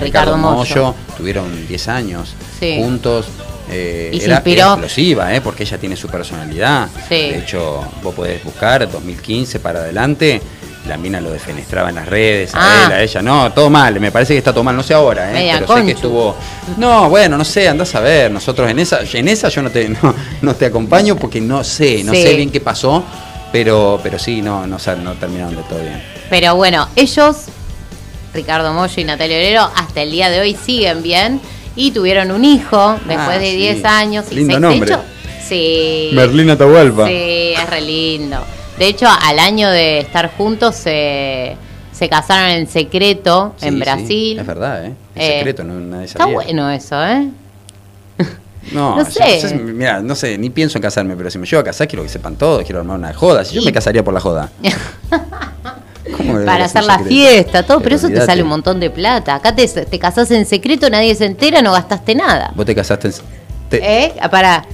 Ricardo Mollo. Tuvieron 10 años juntos. Y se inspiró. Era explosiva, porque ella tiene su personalidad. Sí. De hecho, vos podés buscar 2015 para adelante. La mina lo defenestraba en las redes, a él, a ella, no, todo mal, me parece que está todo mal, no sé ahora, pero conchu. Sé que estuvo. No, bueno, no sé, andás a ver, nosotros en esa yo no te acompaño porque no sé bien qué pasó, pero sí, no terminaron de todo bien. Pero bueno, ellos, Ricardo Mollo y Natalia Oreiro, hasta el día de hoy siguen bien y tuvieron un hijo después de 10 años y 6 hechos. Sí. Merlina Atahualpa. Sí, es re lindo. De hecho, al año de estar juntos se casaron en secreto en Brasil. Sí, es verdad, en secreto, no, nadie sabía. Está bueno eso, No, no sé. Mira, no sé, ni pienso en casarme, pero si me llevo a casar quiero que sepan todo, quiero armar una joda. Si yo me casaría por la joda. Para hacer la fiesta, todo, pero eso te sale un montón de plata. Acá te casás en secreto, nadie se entera, no gastaste nada. Vos te casaste en... Pará.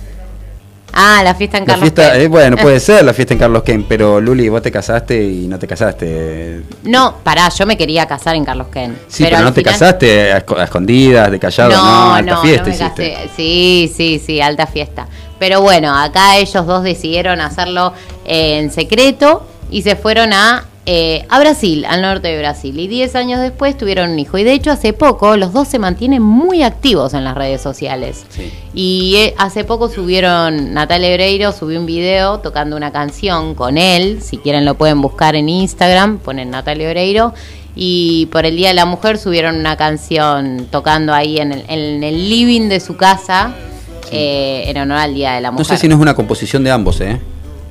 Ah, la fiesta en Carlos Ken. Bueno, puede ser la fiesta en Carlos Ken, pero Luli, vos te casaste y no te casaste. No, pará, yo me quería casar en Carlos Ken. Sí, pero no te casaste a escondidas, de callado, no, alta fiesta hiciste. Sí, alta fiesta. Pero bueno, acá ellos dos decidieron hacerlo en secreto y se fueron a Brasil, al norte de Brasil. Y 10 años después tuvieron un hijo. Y de hecho hace poco los dos se mantienen muy activos en las redes sociales. Sí. Y hace poco Natalia Oreiro subió un video tocando una canción con él. Si quieren lo pueden buscar en Instagram, ponen Natalia Oreiro. Y por el Día de la Mujer subieron una canción tocando ahí en el living de su casa, en honor al Día de la Mujer. No sé si no es una composición de ambos,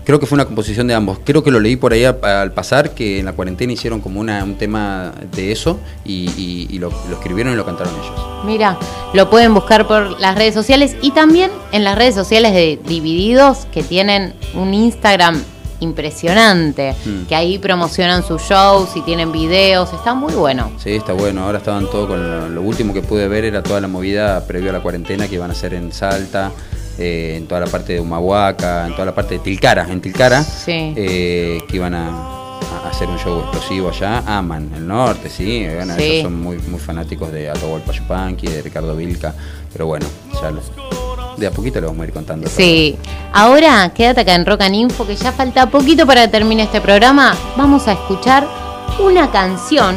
Creo que fue una composición de ambos. Creo que lo leí por ahí al pasar, que en la cuarentena hicieron como un tema de eso y lo escribieron y lo cantaron ellos. Mira, lo pueden buscar por las redes sociales y también en las redes sociales de Divididos, que tienen un Instagram impresionante, que ahí promocionan sus shows y tienen videos. Está muy bueno. Sí, está bueno. Ahora estaban todo con lo último que pude ver era toda la movida previo a la cuarentena que iban a hacer en Salta. En toda la parte de Humahuaca, en toda la parte de Tilcara, sí. Que iban a hacer un show explosivo allá. Aman el norte, sí. Bueno, sí. Ellos son muy, muy fanáticos de Atahualpa Yupanqui, de Ricardo Vilca, pero bueno, ya de a poquito lo vamos a ir contando. Sí, todo. Ahora quédate acá en Rock and Info, que ya falta poquito para que termine este programa. Vamos a escuchar una canción.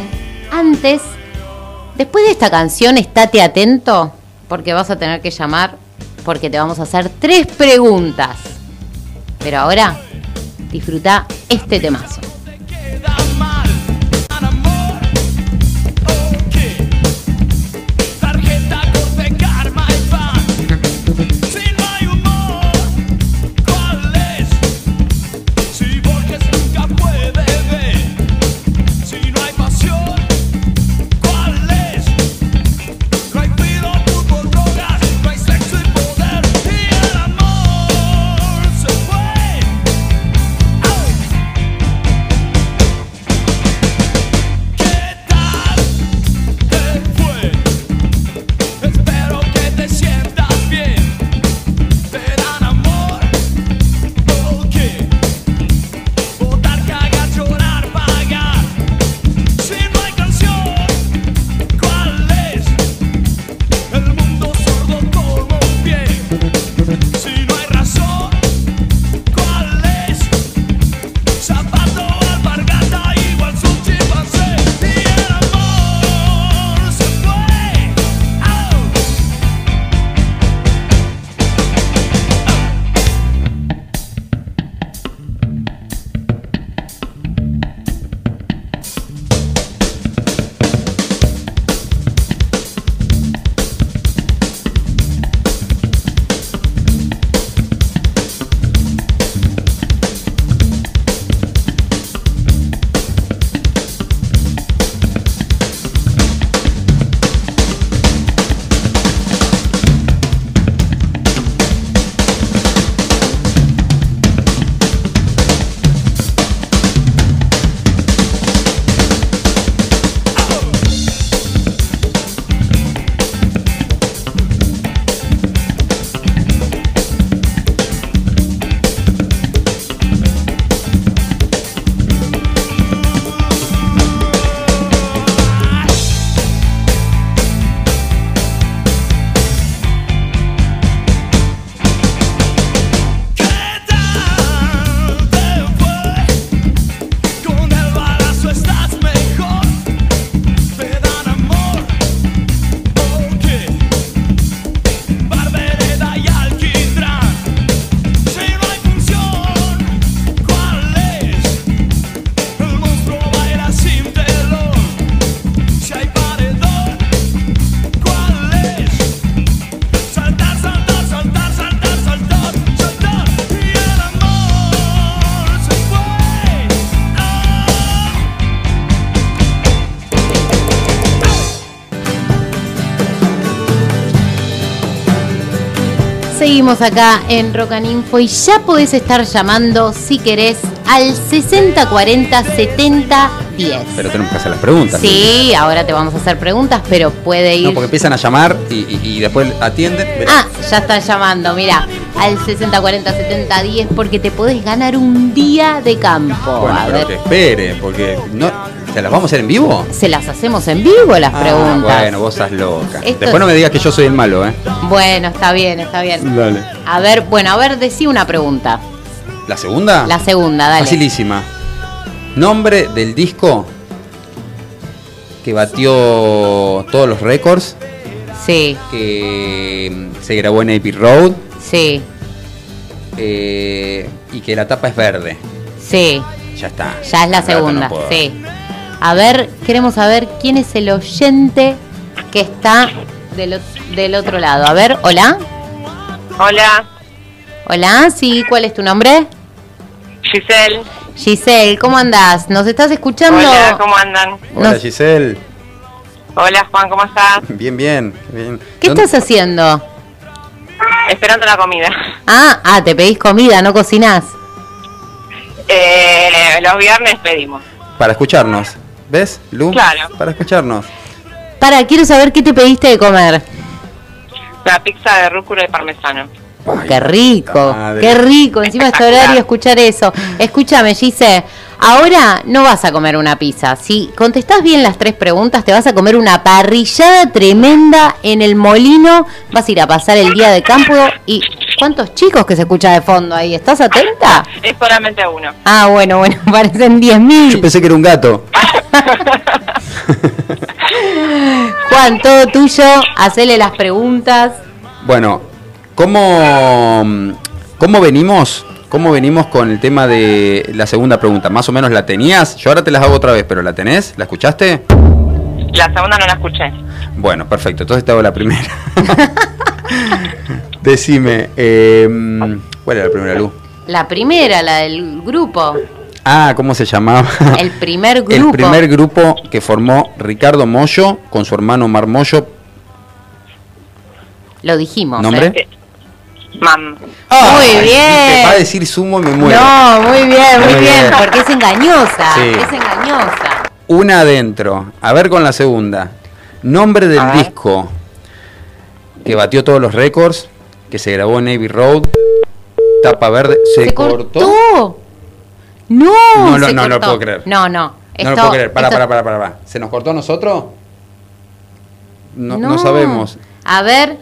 Después de esta canción, estate atento, porque vas a tener que llamar, porque te vamos a hacer 3 preguntas. Pero ahora, disfruta este temazo. Seguimos acá en Rock and Info y ya podés estar llamando, si querés, al 6040 7010. Pero tenemos que hacer las preguntas. Sí, ¿no? Ahora te vamos a hacer preguntas, pero puede ir... No, porque empiezan a llamar y después atienden. Ah, ya están llamando, mirá, al 6040 7010, porque te podés ganar un día de campo. Bueno, a ver. Que espere, porque... no. ¿Se las vamos a hacer en vivo? Se las hacemos en vivo las preguntas. Bueno, vos sos loca. Esto... Después no me digas que yo soy el malo, ¿eh? Bueno, está bien, está bien. Dale. A ver, bueno, a ver, decí una pregunta. ¿La segunda? La segunda, dale. Facilísima. Nombre del disco que batió todos los récords. Sí. Que se grabó en Abbey Road. Sí. Y que la tapa es verde. Sí. Ya está. Ya es la segunda, no sí. A ver, queremos saber quién es el oyente que está del otro lado. A ver, hola. Hola. Hola, sí, ¿cuál es tu nombre? Giselle. Giselle, ¿cómo andás? ¿Nos estás escuchando? Hola, ¿cómo andan? Hola, Giselle. Hola, Juan, ¿cómo estás? Bien, bien, bien. ¿Qué estás haciendo? Esperando la comida. Ah, te pedís comida, ¿no cocinás? Los viernes pedimos. Para escucharnos. ¿Ves, Lu? Claro. Para escucharnos. Quiero saber qué te pediste de comer. La pizza de rúcula y parmesano. Ay, qué rico, qué rico. Encima este horario escuchar eso. Escúchame, Gise, ahora no vas a comer una pizza. Si contestás bien las tres preguntas, te vas a comer una parrillada tremenda en el molino. Vas a ir a pasar el día de campo y... ¿Cuántos chicos que se escucha de fondo ahí? ¿Estás atenta? Es solamente uno. Ah, bueno, parecen 10.000. Yo pensé que era un gato. Juan, todo tuyo, hacele las preguntas. Bueno, ¿cómo venimos con el tema de la segunda pregunta? Más o menos la tenías, yo ahora te las hago otra vez, pero ¿la tenés? ¿La escuchaste? La segunda no la escuché. Bueno, perfecto, entonces te hago la primera. Decime, ¿cuál era la primera, Lu? La primera, la del grupo. Ah, ¿cómo se llamaba? El primer grupo. El primer grupo que formó Ricardo Mollo con su hermano Omar Mollo. Lo dijimos. ¿Nombre? Mam. Oh, muy bien. Va a decir Sumo y me muero. No, muy bien. Porque es engañosa. Sí. Es engañosa. Una adentro. A ver con la segunda. Nombre del disco que batió todos los récords, que se grabó en Abbey Road, tapa verde. ¿Se cortó? No, no lo puedo creer. No lo puedo creer. Pará. ¿Se nos cortó a nosotros? No sabemos. A ver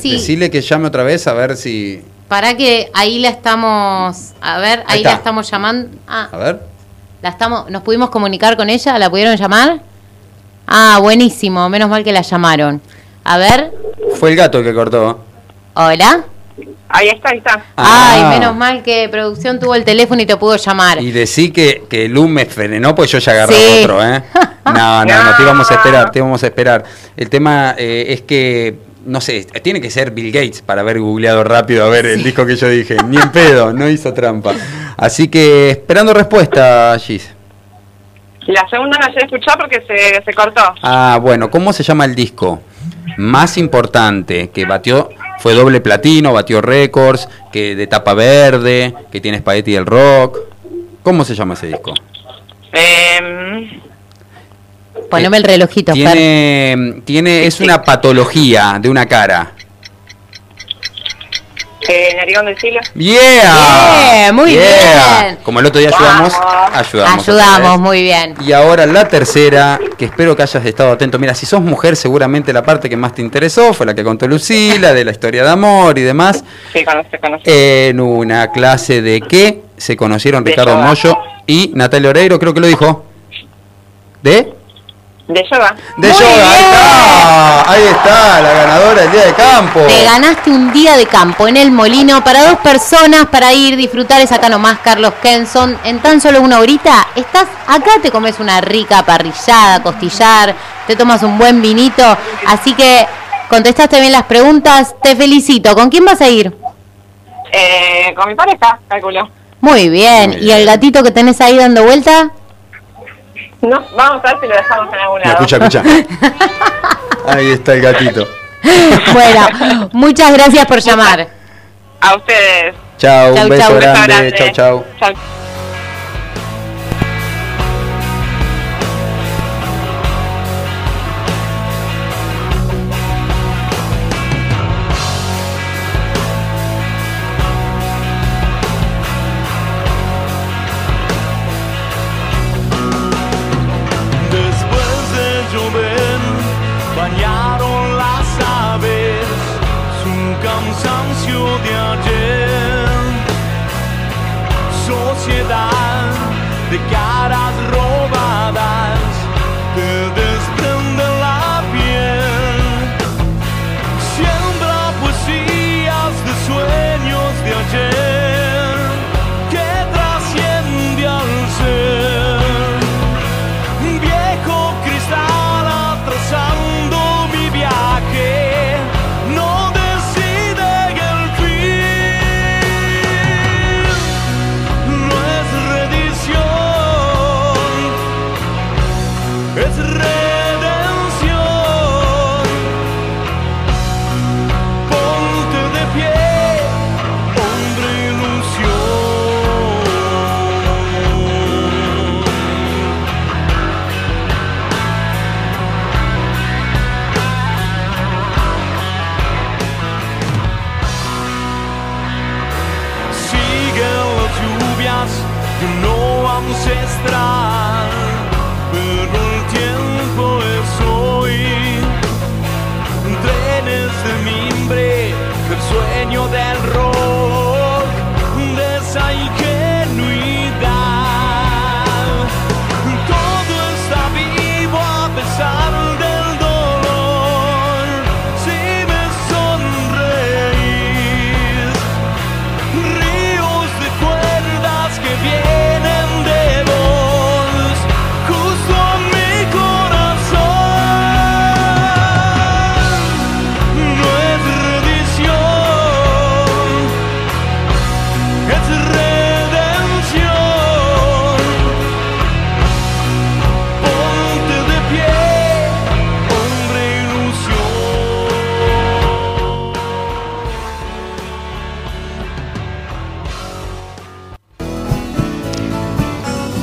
si... Decirle que llame otra vez, a ver si... Pará que ahí la estamos... A ver, ahí la estamos llamando. Ah, a ver. ¿Nos pudimos comunicar con ella? ¿La pudieron llamar? Ah, buenísimo. Menos mal que la llamaron. A ver. Fue el gato el que cortó. Hola. Ahí está. Ay, menos mal que producción tuvo el teléfono y te pudo llamar. Y decí que Lu me frenó, pues yo ya agarré otro, ¿eh? No, te íbamos a esperar. El tema es que, no sé, tiene que ser Bill Gates para haber googleado rápido a ver el disco que yo dije. Ni en pedo, no hizo trampa. Así que, esperando respuesta, Gis. La segunda no se escuchó porque se cortó. Ah, bueno, ¿cómo se llama el disco más importante que batió? Fue doble platino, batió récords, que de tapa verde, que tiene Spaghetti del Rock. ¿Cómo se llama ese disco? Poneme el relojito. Es una patología de una cara. Narigón del Siglo. Yeah, muy bien. Como el otro día ayudamos, muy bien. Y ahora la tercera, que espero que hayas estado atento. Mira, si sos mujer, seguramente la parte que más te interesó fue la que contó Lucila, de la historia de amor y demás. Sí, conocí. En una clase de que se conocieron Ricardo Mollo y Natalia Oreiro, creo que lo dijo. De yoga. De yoga, ahí está, la ganadora del día de campo. Te ganaste un día de campo en el molino para 2 personas para ir, disfrutar. Es acá nomás, Carlos Kenson. En tan solo 1 horita estás acá, te comes una rica parrillada, costillar, te tomas un buen vinito. Así que contestaste bien las preguntas, te felicito. ¿Con quién vas a ir? Con mi pareja, calculo. Muy bien. ¿Y el gatito que tenés ahí dando vuelta? No, vamos a ver si lo dejamos en algún lado. Escucha. Ahí está el gatito. Bueno, muchas gracias por llamar. A ustedes. Chao, un beso grande. Chao, chao.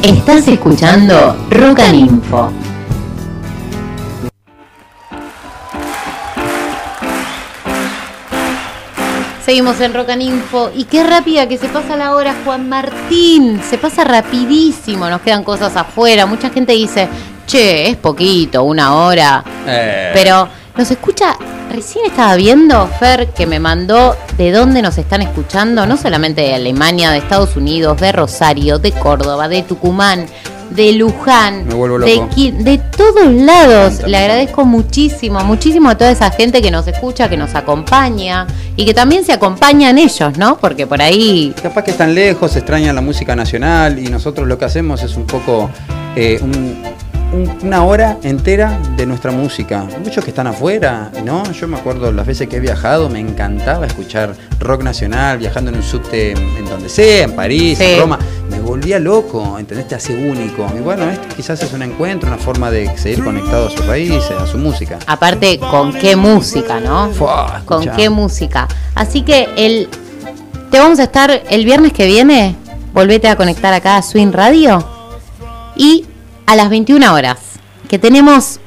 Estás escuchando Rock and Info. Seguimos en Rock and Info. Y qué rápida que se pasa la hora, Juan Martín. Se pasa rapidísimo. Nos quedan cosas afuera. Mucha gente dice, che, es poquito, una hora. Pero nos escucha... Recién estaba viendo, Fer, que me mandó de dónde nos están escuchando, no solamente de Alemania, de Estados Unidos, de Rosario, de Córdoba, de Tucumán, de Luján, de todos lados. Le agradezco muchísimo, muchísimo a toda esa gente que nos escucha, que nos acompaña y que también se acompañan ellos, ¿no? Porque por ahí... Capaz que están lejos, extrañan la música nacional y nosotros lo que hacemos es un poco... una hora entera de nuestra música. Muchos que están afuera, ¿no? Yo me acuerdo las veces que he viajado, me encantaba escuchar rock nacional, viajando en un subte, en donde sea, en París, sí, en Roma. Me volvía loco, ¿entendés? Te hace único. Y bueno, esto quizás es un encuentro, una forma de seguir conectado a su país, a su música. Aparte, ¿con qué música, no? Fua, ¿con qué música? Así que te vamos a estar el viernes que viene, volvete a conectar acá a Swing Radio y... a las 21 horas, que tenemos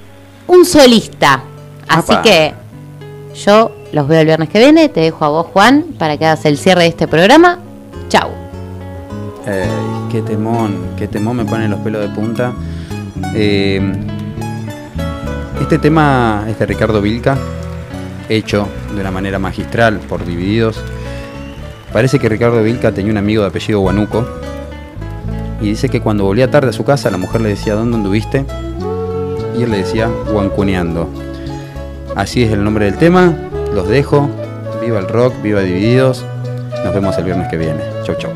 un solista. Así que yo los veo el viernes que viene. Te dejo a vos, Juan, para que hagas el cierre de este programa. Chau. Qué temón, me ponen los pelos de punta. Este tema es de Ricardo Vilca, hecho de una manera magistral por Divididos. Parece que Ricardo Vilca tenía un amigo de apellido Guanuco. Y dice que cuando volvía tarde a su casa, la mujer le decía, ¿dónde anduviste? Y él le decía, guancuneando. Así es el nombre del tema. Los dejo. Viva el rock, viva Divididos. Nos vemos el viernes que viene. Chau, chau.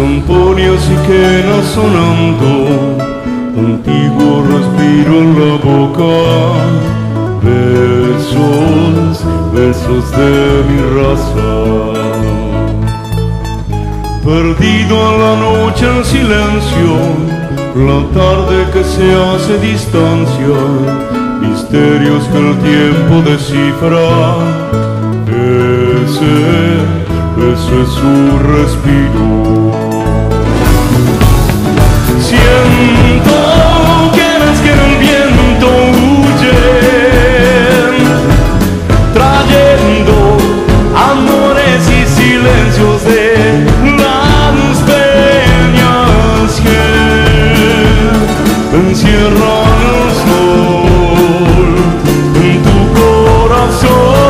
son ponios y che non sonando un pigo respiro en la boca, versos, versos de mi raza. Perdido en la noche en silencio, la tarde que se hace distancia, misterios que el tiempo descifra. Ese es su respiro. Siento que las que en el viento huyen, trayendo amores y silencios de las peñas que encierran el sol en tu corazón.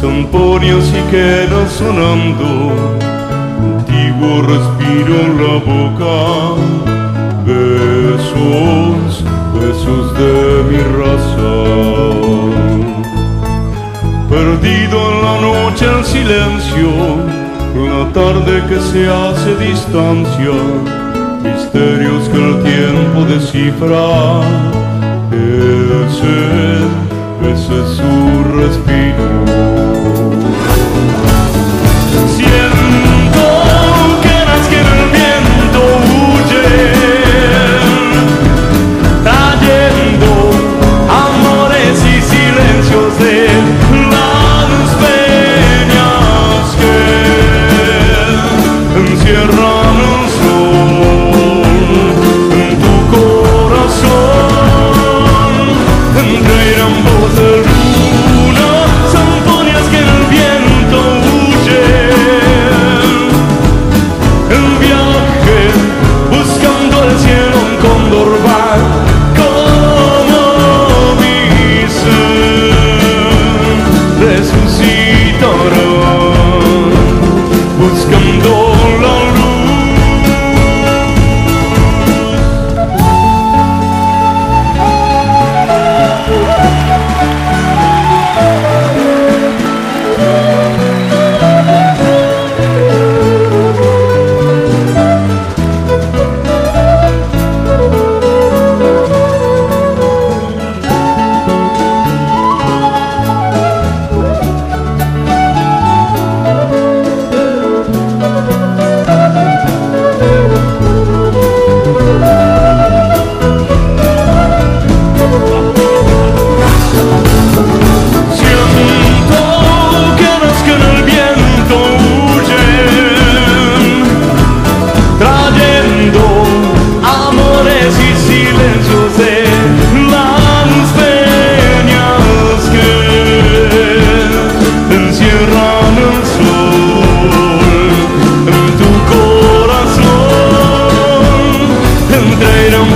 Son ponios y quedan sonando, contigo respiro en la boca, besos, besos de mi raza. Perdido en la noche el silencio, la tarde que se hace distancia, misterios que el tiempo descifra, ese es su respiro. Siento que las que en el viento huyen, trayendo amores y silencios de las peñas que encierran un sol en tu corazón. Entre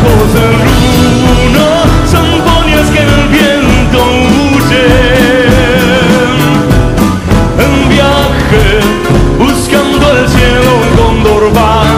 de luna, sanfonias que en el viento huyen, el viaje buscando el cielo, un cóndor va como mi ser resucitará, buscando. Buscando el cielo un cóndor va.